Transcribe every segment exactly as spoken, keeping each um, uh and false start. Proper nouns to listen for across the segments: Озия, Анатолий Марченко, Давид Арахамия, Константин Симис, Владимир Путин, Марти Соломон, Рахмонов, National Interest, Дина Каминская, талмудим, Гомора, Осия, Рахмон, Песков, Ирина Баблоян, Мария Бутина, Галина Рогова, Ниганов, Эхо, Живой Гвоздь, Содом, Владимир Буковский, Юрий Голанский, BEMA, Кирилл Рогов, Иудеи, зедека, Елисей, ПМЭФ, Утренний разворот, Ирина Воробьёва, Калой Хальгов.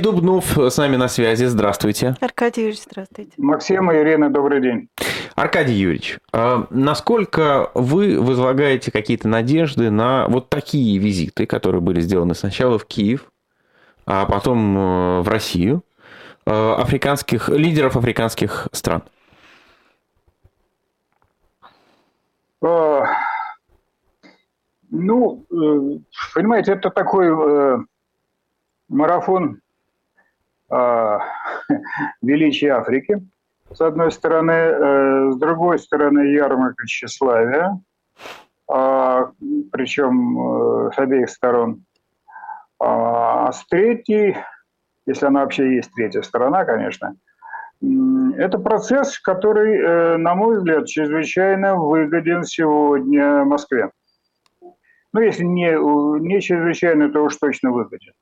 Дубнов с нами на связи. Здравствуйте. Аркадий Юрьевич, здравствуйте. Максим и Ирина, добрый день. Аркадий Юрьевич, насколько вы возлагаете какие-то надежды на вот такие визиты, которые были сделаны сначала в Киев, а потом в Россию, африканских, лидеров африканских стран? Ну, понимаете, это такой марафон величия Африки, с одной стороны, с другой стороны, ярмарка тщеславия, причем с обеих сторон. А с третьей, если она вообще есть третья сторона, конечно, это процесс, который, на мой взгляд, чрезвычайно выгоден сегодня Москве. Ну, если не, не чрезвычайно, то уж точно выгоден.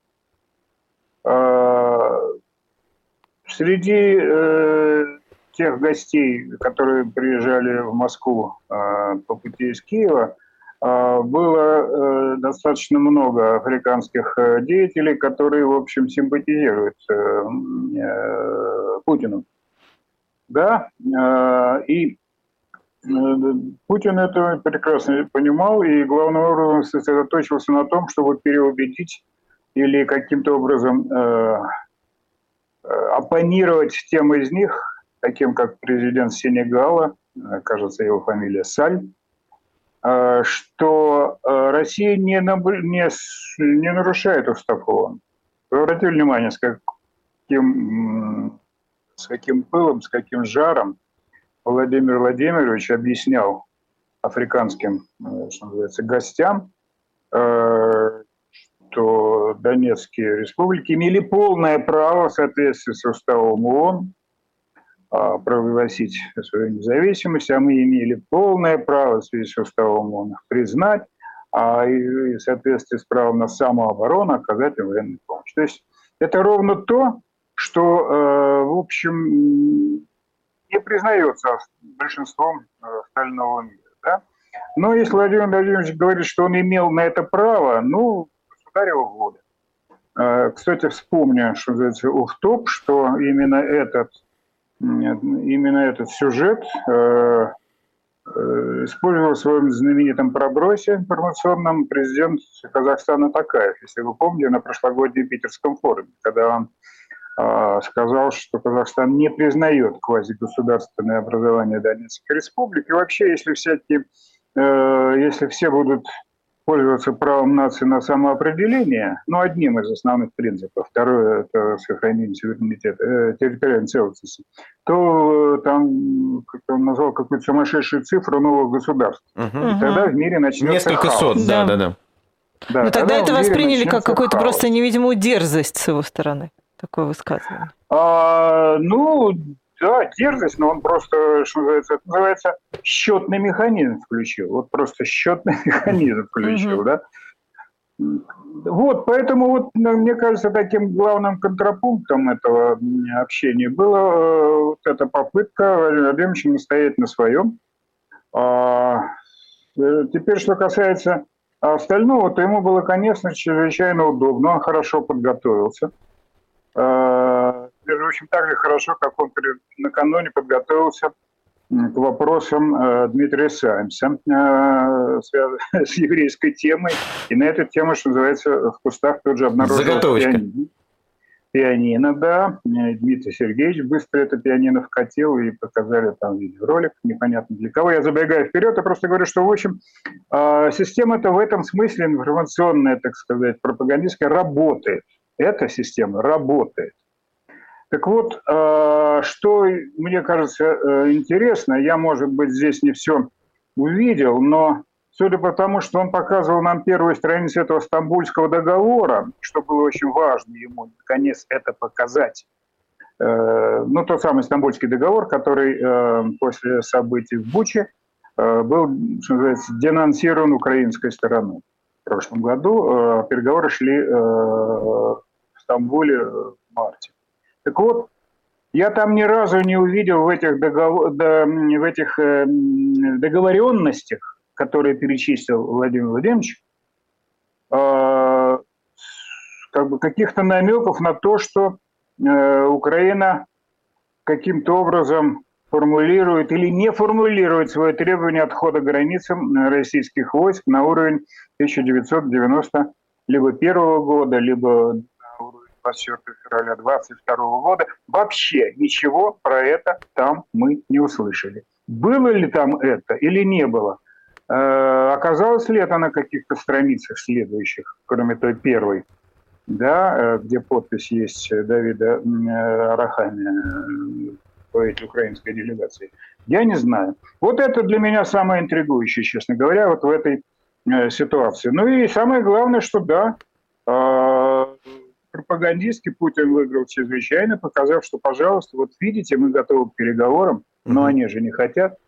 Среди э, тех гостей, которые приезжали в Москву э, по пути из Киева, э, было э, достаточно много африканских деятелей, которые, в общем, симпатизируют э, э, Путину. Да? Э, и э, Путин это прекрасно понимал и, главным образом, сосредоточился на том, чтобы переубедить или каким-то образом э, оппонировать тем из них, таким как президент Сенегала, кажется, его фамилия Саль, э, что Россия не, не, не нарушает устав ООН. Вы обратили внимание, с каким, с каким пылом, с каким жаром Владимир Владимирович объяснял африканским, что называется, гостям, э, что Донецкие республики имели полное право в соответствии с уставом ООН провозгласить свою независимость, а мы имели полное право в связи с уставом ООН их признать, а и в соответствии с правом на самооборону оказать им военную помощь. То есть это ровно то, что, в общем, не признается большинством остального мира. Да? Но если Владимир Владимирович говорит, что он имел на это право, ну, года. Кстати, вспомню, что называется, уф-топ, что именно этот, именно этот сюжет э, э, использовал в своем знаменитом пробросе информационном президент Казахстана Токаев, если вы помните, на прошлогоднем питерском форуме, когда он э, сказал, что Казахстан не признает квазигосударственное образование Донецкой республики. И вообще, если, всякие, э, если все будут пользоваться правом нации на самоопределение, ну, одним из основных принципов, второе – это сохранение суверенитета, э, территориальной целостности, то э, там, как он назвал, какую-то сумасшедшую цифру новых государств. Угу. И тогда в мире начнется несколько хаос. Сот, да, да, да. да. Но тогда, тогда это восприняли как какую-то хаос. Просто невидимую дерзость с его стороны, такое высказывание. А, ну, да, дерзость, но он просто, что называется, это называется счетный механизм включил. Вот просто счетный механизм включил, mm-hmm. да. Вот, поэтому, вот, мне кажется, таким главным контрапунктом этого общения была вот эта попытка Владимира Владимировича настоять на своем. А теперь, что касается остального, то ему было, конечно, чрезвычайно удобно, он хорошо подготовился. В общем, так же хорошо, как он накануне подготовился к вопросам э, Дмитрия Саймса э, с, с еврейской темой. И на эту тему, что называется, в кустах тут же обнаружил пианино. Пианино, да. Дмитрий Сергеевич быстро это пианино вкатил и показали там видеоролик, непонятно для кого. Я забегаю вперед, я просто говорю, что, в общем, э, система-то в этом смысле информационная, так сказать, пропагандистская, работает. Эта система работает. Так вот, что, мне кажется, интересно, я, может быть, здесь не все увидел, но судя по тому, что он показывал нам первую страницу этого Стамбульского договора, что было очень важно ему, наконец, это показать. Ну, тот самый Стамбульский договор, который после событий в Буче был, что называется, денонсирован украинской стороной. В прошлом году переговоры шли в Стамбуле в марте. Так вот, я там ни разу не увидел в этих, договор... в этих договоренностях, которые перечислил Владимир Владимирович, как бы каких-то намеков на то, что э, Украина каким-то образом формулирует или не формулирует свое требование отхода границы российских войск на уровень тысяча девятьсот девяносто либо первого года, либо двадцать четвёртого февраля двадцать второго года. Вообще ничего про это там мы не услышали. Было ли там это или не было? Э-э- оказалось ли это на каких-то страницах следующих, кроме той первой, да, где подпись есть Давида Арахамия, руководитель украинской делегации? Я не знаю. Вот это для меня самое интригующее, честно говоря, вот в этой э- ситуации. Ну и самое главное, что да, пропагандистски Путин выиграл чрезвычайно, показав, что, пожалуйста, вот видите, мы готовы к переговорам, но mm-hmm. они же не хотят.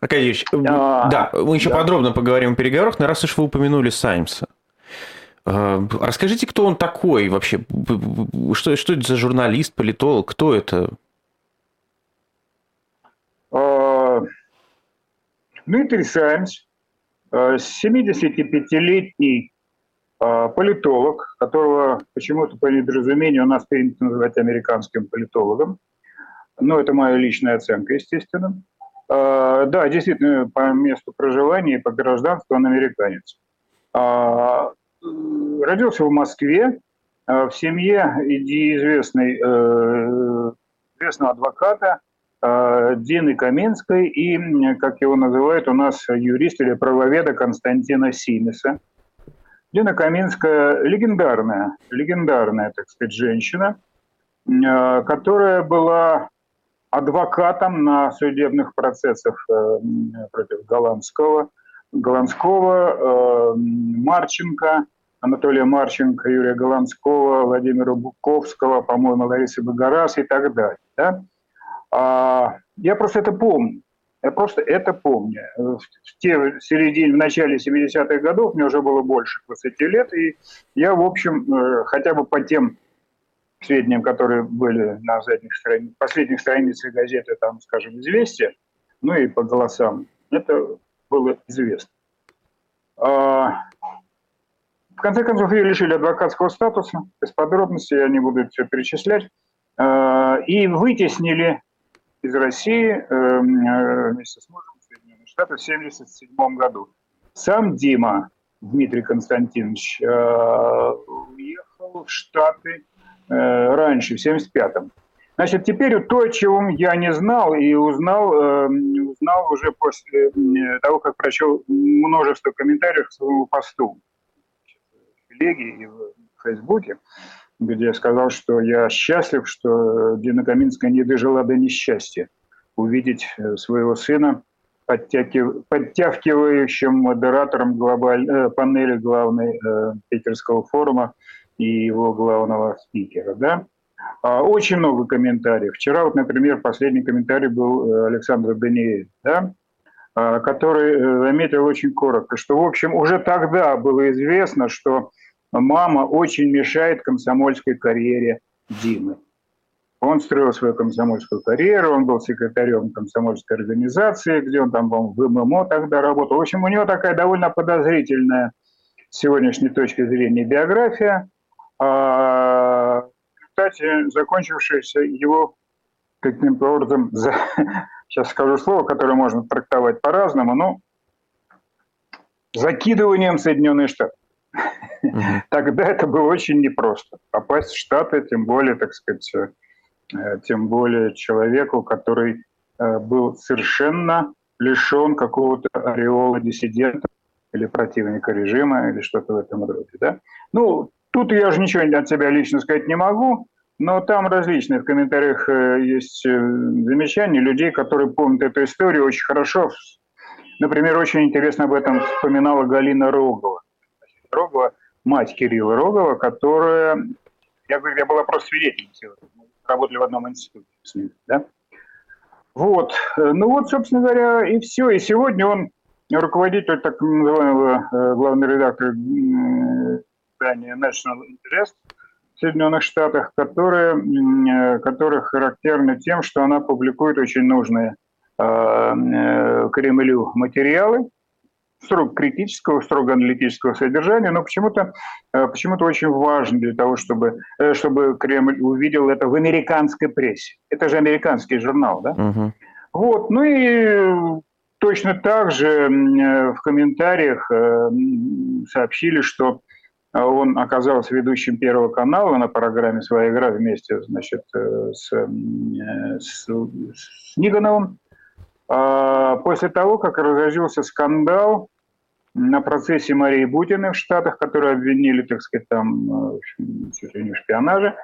Аркадий Ильич, а, да, мы еще да. подробно поговорим о переговорах, но раз уж вы упомянули Саймса, расскажите, кто он такой вообще? Что, что это за журналист, политолог? Кто это? Дмитрий Саймс, семидесятипятилетний политолог, которого почему-то по недоразумению у нас принято называть американским политологом. Но это моя личная оценка, естественно. Да, действительно, по месту проживания и по гражданству он американец. Родился в Москве в семье известной, известного адвоката Дины Каминской и, как его называют у нас, юрист или правоведа Константина Симиса. Дина Каминская легендарная, легендарная, так сказать, женщина, которая была адвокатом на судебных процессах против Голанского, Голанского, Марченко, Анатолия Марченко, Юрия Голанского, Владимира Буковского, по-моему, Ларисы Багарас и так далее. Да? Я просто это помню. Я просто это помню. В, те, в середине, в начале семидесятых годов мне уже было больше двадцати лет, и я, в общем, хотя бы по тем сведениям, которые были на задних страниц, последних страницах газеты, там, скажем, «Известия», ну и по голосам, это было известно. В конце концов, ее лишили адвокатского статуса, без подробностей, я не буду все перечислять, и вытеснили из России э, вместе с мужем в Соединенные Штаты в семьдесят седьмом году. Сам Дима, Дмитрий Константинович, э, уехал в Штаты э, раньше, в семьдесят пятом. Значит, теперь то, о чем я не знал и узнал, э, узнал уже после того, как прочел множество комментариев к своему посту в коллеге и в Фейсбуке, где я сказал, что я счастлив, что Дина Каминская не дожила до несчастья увидеть своего сына подтягивающим модератором глобаль... панели главной э, Питерского форума и его главного спикера. Да? Очень много комментариев. Вчера, вот, например, последний комментарий был Александра Даниэля, да? Который заметил очень коротко, что, в общем, уже тогда было известно, что мама очень мешает комсомольской карьере Димы. Он строил свою комсомольскую карьеру, он был секретарем комсомольской организации, где он там, по-моему, в ММО тогда работал. В общем, у него такая довольно подозрительная с сегодняшней точки зрения биография, в результате закончившаяся его каким-то образом, за... сейчас скажу слово, которое можно трактовать по-разному, но закидыванием в Соединенные Штаты. Mm-hmm. Тогда это было очень непросто. Попасть в Штаты, тем более, так сказать, тем более человеку, который был совершенно лишен какого-то ореола диссидента или противника режима, или что-то в этом роде. Да? Ну, тут я же ничего от себя лично сказать не могу, но там различные в комментариях есть замечания людей, которые помнят эту историю очень хорошо. Например, очень интересно об этом вспоминала Галина Рогова. Рогова, мать Кирилла Рогова, которая, я говорю, я была просто свидетельницей, мы работали в одном институте с ним, да? Вот, ну вот, собственно говоря, и все. И сегодня он руководитель так называемого главного редактора издания National Interest в Соединенных Штатах, которая, которая характерна тем, что она публикует очень нужные Кремлю материалы, строго критического, строго аналитического содержания, но почему-то, почему-то очень важно для того, чтобы, чтобы Кремль увидел это в американской прессе. Это же американский журнал, да? Угу. Вот, ну и точно так же в комментариях сообщили, что он оказался ведущим Первого канала на программе «Своя игра» вместе, значит, с, с, с Нигановым. После того, как разразился скандал на процессе Марии Бутины в Штатах, которую обвинили, так сказать, там, в шпионаже,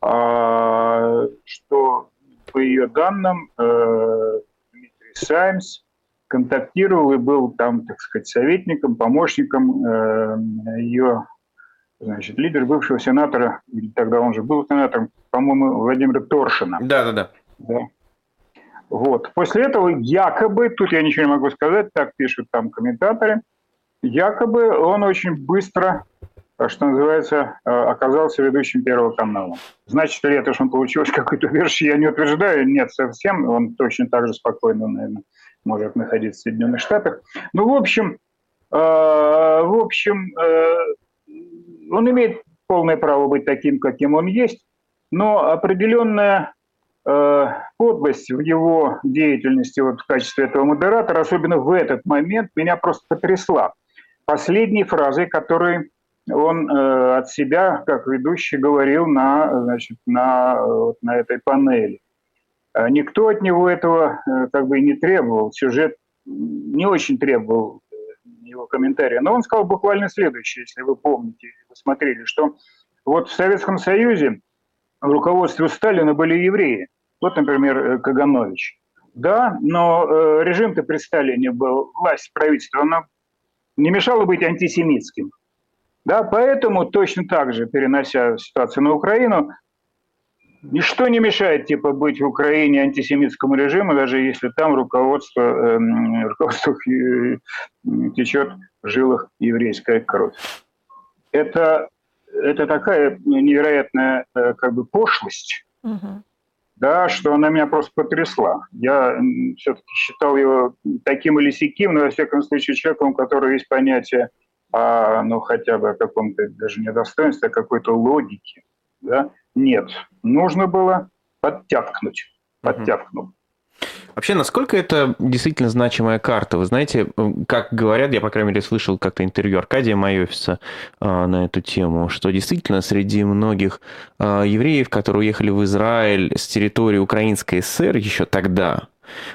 что, по ее данным, Дмитрий Саймс контактировал и был там, так сказать, советником, помощником ее, значит, лидера, бывшего сенатора, тогда он же был сенатором, по-моему, Владимира Торшина. Да, да, да. Да. Вот. После этого якобы, тут я ничего не могу сказать, так пишут там комментаторы, якобы он очень быстро, что называется, оказался ведущим Первого канала. Значит ли это, что он получил какую-то версию, я не утверждаю, нет, совсем, он точно так же спокойно, наверное, может находиться в Соединенных Штатах. Ну, в общем, в общем, он имеет полное право быть таким, каким он есть, но определенная подлость в его деятельности вот в качестве этого модератора, особенно в этот момент, меня просто потрясла. Последней фразой, которую он э, от себя, как ведущий, говорил на, значит, на, вот, на этой панели. Никто от него этого э, как бы и не требовал. Сюжет не очень требовал его комментария. Но он сказал буквально следующее, если вы помните, вы смотрели, что вот в Советском Союзе в руководстве Сталина были евреи. Вот, например, Каганович. Да, но режим-то при Сталине был, власть правительства, она не мешала быть антисемитским. Да, поэтому точно так же, перенося ситуацию на Украину, ничто не мешает типа быть в Украине антисемитскому режиму, даже если там руководство, э, руководство э, течет в жилах еврейская кровь. Это... Это такая невероятная как бы пошлость, угу. да, что она меня просто потрясла. Я все-таки считал его таким или сяким, но во всяком случае человеком, у которого есть понятие о, ну, хотя бы о каком-то даже недостоинстве, о какой-то логике. Да? Нет, нужно было подтяпкнуть, подтяпкнул. Угу. Вообще, насколько это действительно значимая карта? Вы знаете, как говорят, я, по крайней мере, слышал как-то интервью Аркадия Майофиса э, на эту тему, что действительно среди многих э, евреев, которые уехали в Израиль с территории Украинской ССР еще тогда,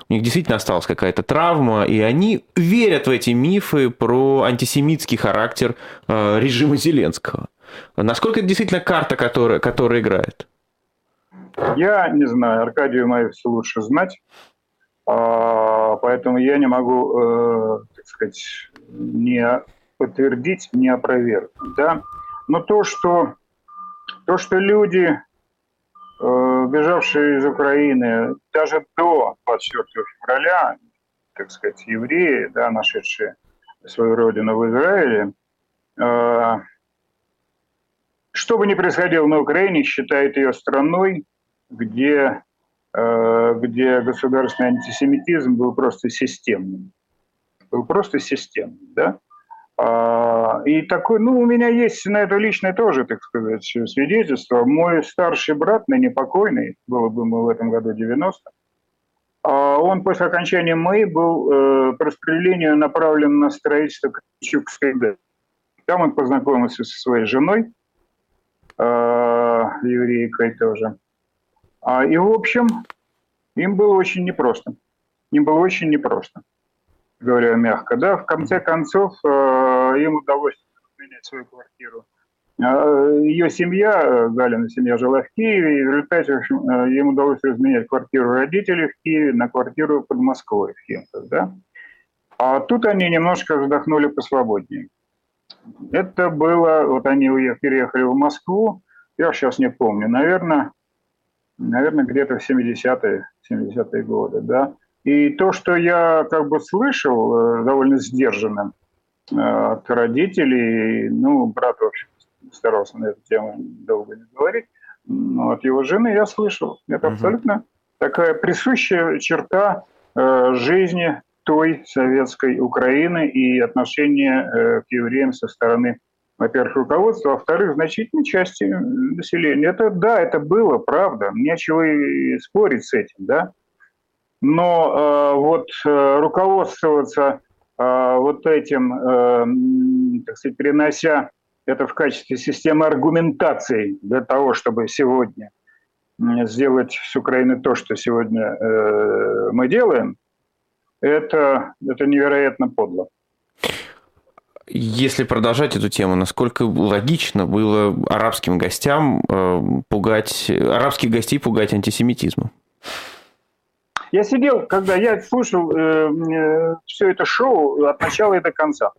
у них действительно осталась какая-то травма, и они верят в эти мифы про антисемитский характер э, режима Зеленского. Насколько это действительно карта, которая, которая играет? Я не знаю, Аркадию Майовсу лучше знать, поэтому я не могу, так сказать, не подтвердить, не опровергнуть. Да? Но то что, то, что люди, бежавшие из Украины, даже до двадцать четвёртого февраля, так сказать, евреи, да, нашедшие свою родину в Израиле, что бы ни происходило на Украине, считает ее страной, где, э, где государственный антисемитизм был просто системным. Был просто системным, да? А, и такой, ну, у меня есть на это личное тоже, так сказать, свидетельство. Мой старший брат, ныне покойный, было бы ему в этом году девяносто, а он после окончания МАИ был э, по распределению направлен на строительство Кравчукской ГЭС. Там он познакомился со своей женой, еврейкой тоже. А, и, в общем, им было очень непросто. Им было очень непросто, говоря мягко. Да? В конце концов, э, им удалось менять свою квартиру. Э, ее семья, Галина семья, жила в Киеве, и в результате, в общем, э, им удалось разменять квартиру родителей в Киеве на квартиру под Москвой в Химках, да? А тут они немножко вздохнули посвободнее. Это было, вот они переехали в Москву, я сейчас не помню, наверное, наверное где-то в семидесятые годы, да. И то, что я как бы слышал довольно сдержанно от родителей, ну, брат, в общем, старался на эту тему долго не говорить, но от его жены я слышал. Это [S2] Угу. [S1] Абсолютно такая присущая черта жизни той советской Украины и отношение к евреям со стороны, во-первых, руководства, а во-вторых, значительной части населения. Это, да, это было, правда, нечего и спорить с этим, да. Но э, вот э, руководствоваться э, вот этим, э, так сказать, перенося это в качестве системы аргументации для того, чтобы сегодня сделать с Украины то, что сегодня э, мы делаем, это, это невероятно подло. Если продолжать эту тему, насколько логично было арабским гостям э, пугать, арабских гостей пугать антисемитизмом? Я сидел, когда я слушал э, э, все это шоу от начала и до конца.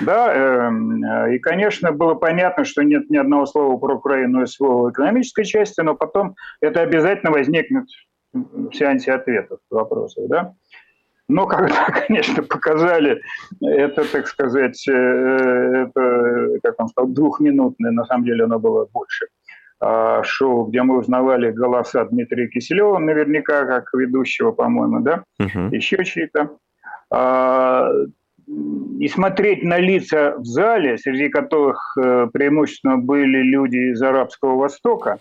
Да, э, и, конечно, было понятно, что нет ни одного слова про Украину и слова экономической части, но потом это обязательно возникнет в сеансе ответов, вопросов, да. Но когда, конечно, показали это, так сказать, это, как он сказал, двухминутное, на самом деле оно было больше, шоу, где мы узнавали голоса Дмитрия Киселева, наверняка, как ведущего, по-моему, да, uh-huh. еще чьи-то. И смотреть на лица в зале, среди которых преимущественно были люди из Арабского Востока,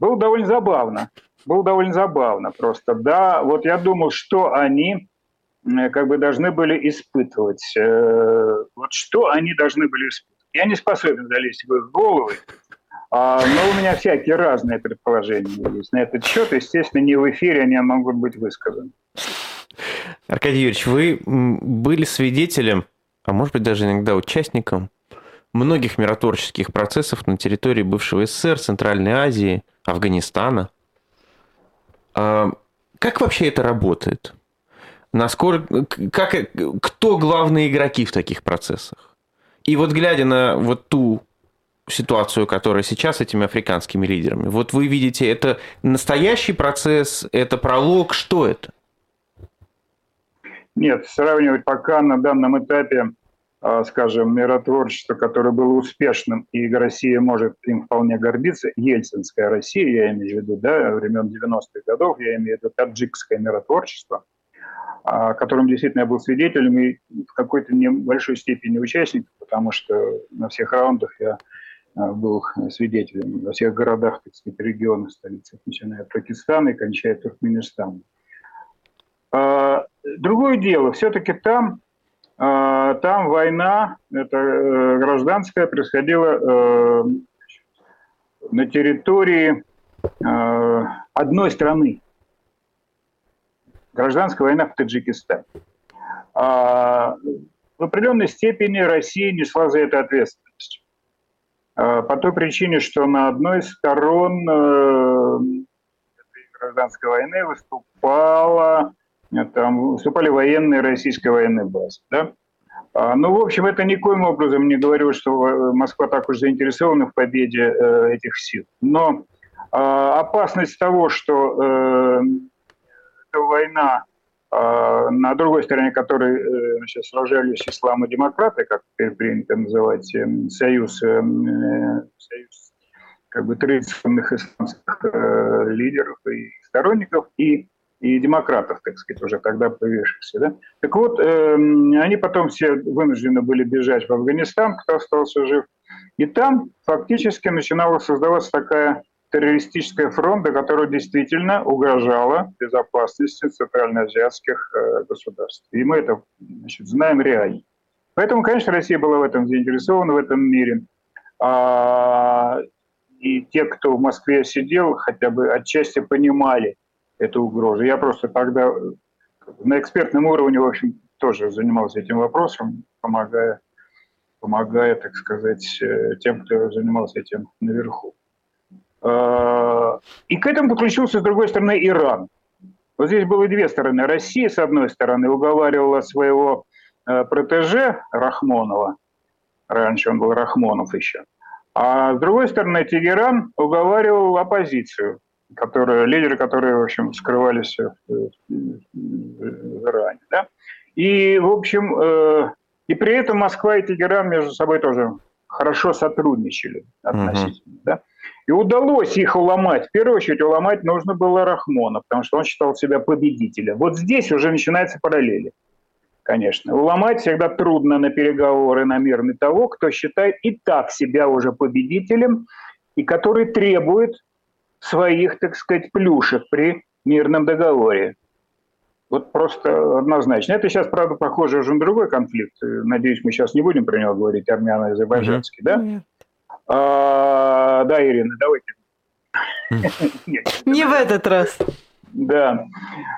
было довольно забавно. Было довольно забавно просто. Да, вот я думал, что они как бы должны были испытывать. Вот что они должны были испытывать. Я не способен залезть в их головы, но у меня всякие разные предположения есть на этот счет. Естественно, не в эфире они могут быть высказаны. Аркадий Юрьевич, вы были свидетелем, а может быть даже иногда участником, многих миротворческих процессов на территории бывшего СССР, Центральной Азии, Афганистана. Как вообще это работает? Насколько, как, кто главные игроки в таких процессах? И вот глядя на вот ту ситуацию, которая сейчас с этими африканскими лидерами, вот вы видите, это настоящий процесс, это пролог, что это? Нет, сравнивать пока на данном этапе, скажем, миротворчество, которое было успешным, и Россия может им вполне гордиться, ельцинская Россия, я имею в виду, да, времен девяностых годов, я имею в виду таджикское миротворчество, которым действительно я был свидетелем и в какой-то небольшой степени участником, потому что на всех раундах я был свидетелем, во всех городах, так сказать, регионах столицы, начиная от Пакистана и кончая Туркменистаном. Другое дело, все-таки там, там война, это гражданская, происходила на территории одной страны. Гражданская война в Таджикистане. В определенной степени Россия несла за это ответственность. По той причине, что на одной из сторон гражданской войны выступала... Там выступали военные российской военной базы. Да? А, ну, в общем, это никоим образом не говорило, что Москва так уж заинтересована в победе э, этих сил. Но э, опасность того, что э, эта война э, на другой стороне, которой э, сейчас сражались ислам и демократы, как теперь принято называть, э, союз, э, союз как бы, традиционных исламских э, лидеров и сторонников, и и демократов, так сказать, уже тогда появившихся. Да? Так вот, э, они потом все вынуждены были бежать в Афганистан, кто остался жив. И там фактически начинала создаваться такая террористическая фронта, которая действительно угрожала безопасности центральноазиатских э, государств. И мы это, значит, знаем реально. Поэтому, конечно, Россия была в этом заинтересована, в этом мире. А, и те, кто в Москве сидел, хотя бы отчасти понимали эту угрозу. Я просто тогда на экспертном уровне, в общем, тоже занимался этим вопросом, помогая, помогая, так сказать, тем, кто занимался этим наверху. И к этому подключился, с другой стороны, Иран. Вот здесь было две стороны. Россия, с одной стороны, уговаривала своего протеже Рахмонова, раньше он был Рахмонов еще, а с другой стороны, Тегеран уговаривал оппозицию, которые, лидеры, которые, в общем, скрывались в Иране. Да? И, в общем, э, и при этом Москва и Тегеран между собой тоже хорошо сотрудничали относительно. Mm-hmm. Да? И удалось их уломать. В первую очередь уломать нужно было Рахмона, потому что он считал себя победителем. Вот здесь уже начинаются параллели, конечно. Уломать всегда трудно на переговоры, на мирный того, кто считает и так себя уже победителем, и который требует своих, так сказать, плюшек при мирном договоре. Вот просто однозначно. Это сейчас, правда, похоже уже на другой конфликт. Надеюсь, мы сейчас не будем про него говорить, армяно-азербайджанский, да? Нет. А, да, Ирина, давайте. Не в этот раз. Да.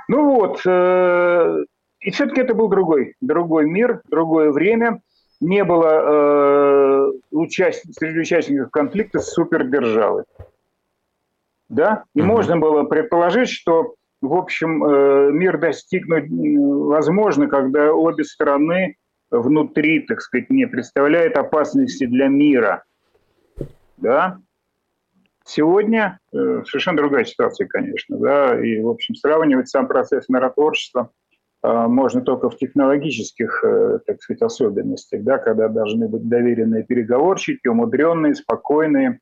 Ну вот. И все-таки это был другой, другой мир, другое время. Не было среди участников конфликта супердержавы. Да? И можно было предположить, что в общем, мир достигнуть возможно, когда обе стороны внутри, так сказать, не представляют опасности для мира. Да? Сегодня совершенно другая ситуация, конечно. Да? И, в общем, сравнивать сам процесс миротворчества можно только в технологических, так сказать, особенностях, да? Когда должны быть доверенные переговорщики, умудренные, спокойные,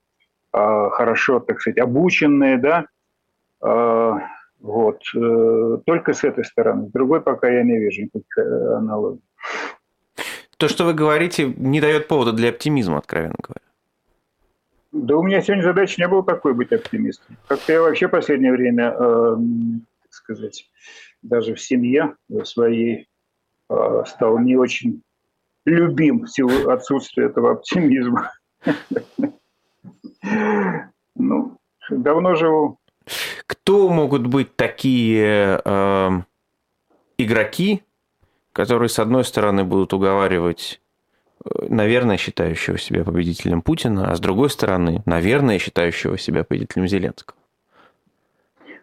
хорошо, так сказать, обученные, да? Вот. Только с этой стороны. С другой пока я не вижу никаких аналогий. То, что вы говорите, не дает повода для оптимизма, откровенно говоря. Да у меня сегодня задача не была такой быть оптимистом. Как-то я вообще в последнее время, э, так сказать, даже в семье своей э, стал не очень любим в силу отсутствия этого оптимизма. Ну, давно живу. Кто могут быть такие э, игроки, которые, с одной стороны, будут уговаривать, наверное, считающего себя победителем Путина, а с другой стороны, наверное, считающего себя победителем Зеленского?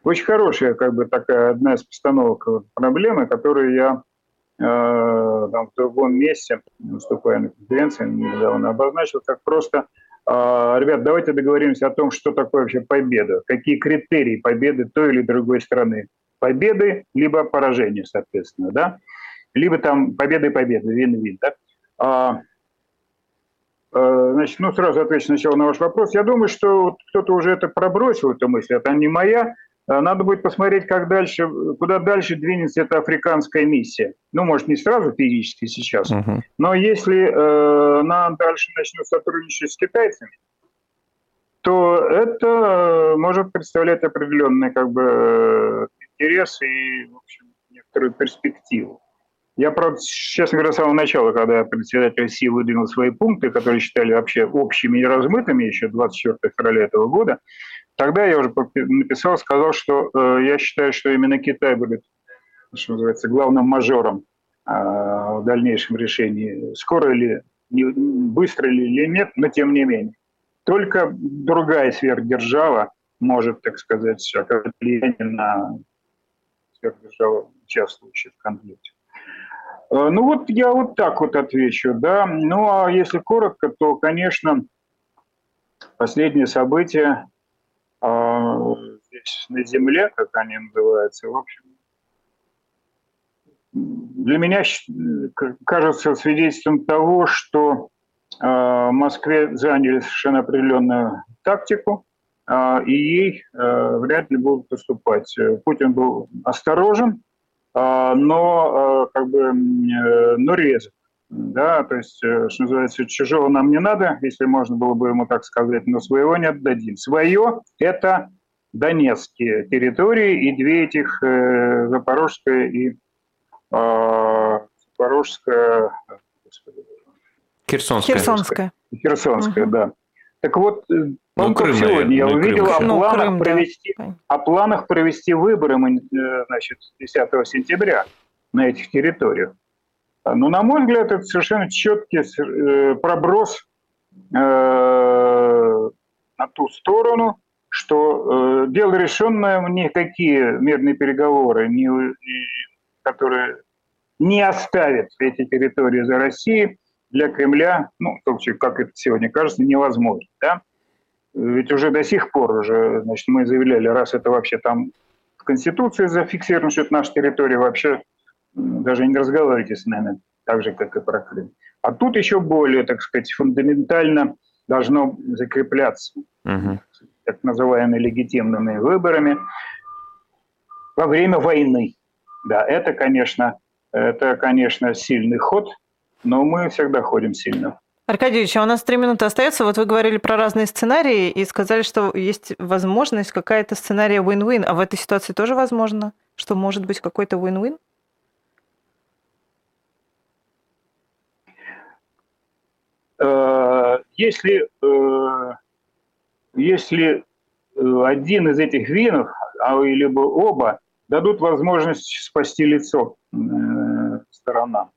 Очень хорошая, как бы, такая одна из постановок проблемы, которую я э, там, в другом месте, выступая на конференции, недавно обозначил, как просто... Ребят, давайте договоримся о том, что такое вообще победа, какие критерии победы той или другой страны. Победы, либо поражение, соответственно, да? Либо там победы и победы, вин-вин, да? А, а, значит, ну, сразу отвечу сначала на ваш вопрос. Я думаю, что вот кто-то уже это пробросил, эту мысль, это не моя. Надо будет посмотреть, как дальше, куда дальше двинется эта африканская миссия. Ну, может, не сразу физически сейчас, uh-huh. но если э, она дальше начнет сотрудничать с китайцами, то это может представлять определенный, как бы, интерес и, в общем, некоторую перспективу. Я, правда, честно говоря, с самого начала, когда председатель России выдвинул свои пункты, которые считали вообще общими и размытыми еще двадцать четвёртого февраля этого года, тогда я уже написал, сказал, что э, я считаю, что именно Китай будет, что называется, главным мажором э, в дальнейшем решении. Скоро или не, быстро ли или нет, но тем не менее. Только другая сверхдержава может, так сказать, оказать влияние на сверхдержаву, участвующую в конфликте. Э, ну вот я вот так вот отвечу, да. Ну а если коротко, то, конечно, последние события здесь на земле, как они называются, в общем, для меня кажется свидетельством того, что в Москве заняли совершенно определенную тактику, и ей вряд ли будут уступать. Путин был осторожен, но, как бы, но резок. Да, то есть, что называется, чужого нам не надо, если можно было бы ему так сказать, но своего не отдадим. Свое – это донецкие территории, и две этих, э, Запорожская и э, Запорожская, господи, Херсонская. Херсонская, Херсонская, угу. Да. Так вот, только сегодня я увидел о планах, ну, Крым, провести, да. о планах провести выборы, значит, десятого сентября на этих территориях. Ну, на мой взгляд, это совершенно четкий проброс э, на ту сторону, что э, дело решенное, никакие мирные переговоры, не, и, которые не оставят эти территории за Россией, для Кремля, ну, в том числе, как это сегодня кажется, невозможно. Да? Ведь уже до сих пор уже, значит, мы заявляли, раз это вообще там в Конституции зафиксировано, что это наша территория, вообще даже не разговаривайте с нами, так же, как и про Крым. А тут еще более, так сказать, фундаментально должно закрепляться угу. так называемыми легитимными выборами во время войны. Да, это, конечно, это, конечно, сильный ход, но мы всегда ходим сильно. Аркадий Юрьевич, а у нас три минуты остается. Вот вы говорили про разные сценарии и сказали, что есть возможность какая-то сценария win-win. А в этой ситуации тоже возможно, что может быть какой-то win-win? Если, если один из этих винов, либо оба, дадут возможность спасти лицо сторонам.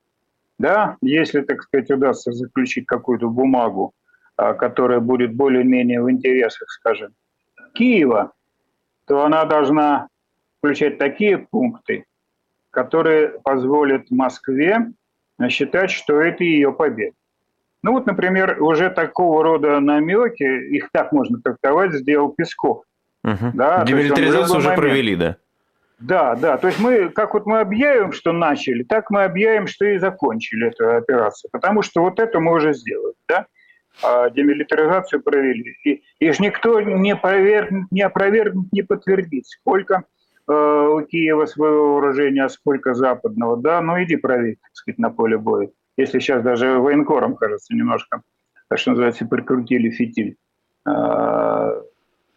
Да, если, так сказать, удастся заключить какую-то бумагу, которая будет более-менее в интересах, скажем, Киева, то она должна включать такие пункты, которые позволят Москве считать, что это ее победа. Ну вот, например, уже такого рода намеки, их так можно трактовать, сделал Песков. Угу. Да, демилитаризацию уже провели, да? Да, да. То есть мы, как вот мы объявим, что начали, так мы объявим, что и закончили эту операцию. Потому что вот это мы уже сделали, да? А демилитаризацию провели. И, и ж никто не опровергнет, не, не подтвердит, сколько э, у Киева своего вооружения, а сколько западного, да? Ну иди проверь, так сказать, на поле боя. Если сейчас даже военкором, кажется, немножко, так что называется, прикрутили фитиль э,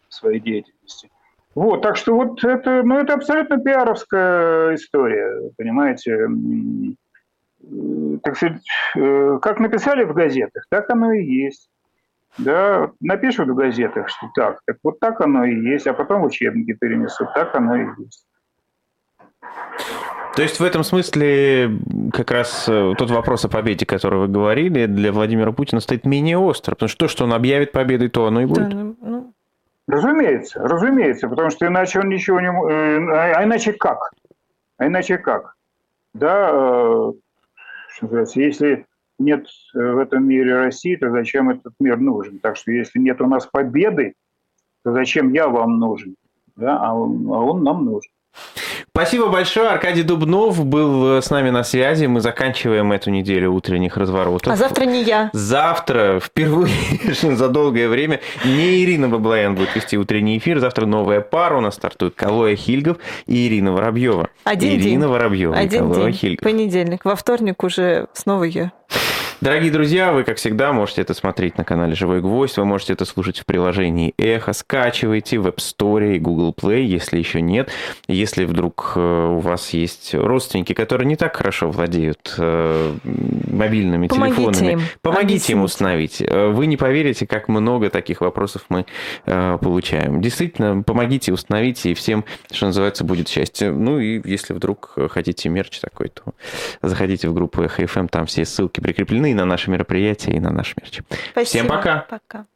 своей деятельности. Вот, так что вот это, ну, это абсолютно пиаровская история, понимаете. Так сказать, как написали в газетах, так оно и есть. Да, напишут в газетах, что так, так вот так оно и есть, а потом в учебники перенесут, так оно и есть. То есть в этом смысле как раз тот вопрос о победе, который вы говорили, для Владимира Путина стоит менее остро, потому что то, что он объявит победой, то оно и будет. Да, ну... Разумеется, разумеется, потому что иначе он ничего не... А иначе как? А иначе как? Да, э, что называется, если нет в этом мире России, то зачем этот мир нужен? Так что если нет у нас победы, то зачем я вам нужен? Да, а он, а он нам нужен. Спасибо большое. Аркадий Дубнов был с нами на связи. Мы заканчиваем эту неделю утренних разворотов. А завтра не я. Завтра, впервые за долгое время, не Ирина Баблоян будет вести утренний эфир. Завтра новая пара у нас стартует. Калой Хальгов и Ирина Воробьёва. Один Ирина день. Ирина Воробьёва и Калой Хальгов. Понедельник. Во вторник уже снова я. Дорогие друзья, вы, как всегда, можете это смотреть на канале «Живой Гвоздь», вы можете это слушать в приложении «Эхо», скачивайте в App Store и Google Play, если еще нет. Если вдруг у вас есть родственники, которые не так хорошо владеют мобильными помогите телефонами, им. помогите Объясните. им установить. Вы не поверите, как много таких вопросов мы получаем. Действительно, помогите, установите, и всем, что называется, будет счастье. Ну и если вдруг хотите мерч такой, то заходите в группу «Эхо.ФМ», там все ссылки прикреплены. И на наши мероприятия, и на наш мерч. Спасибо. Всем пока. Пока.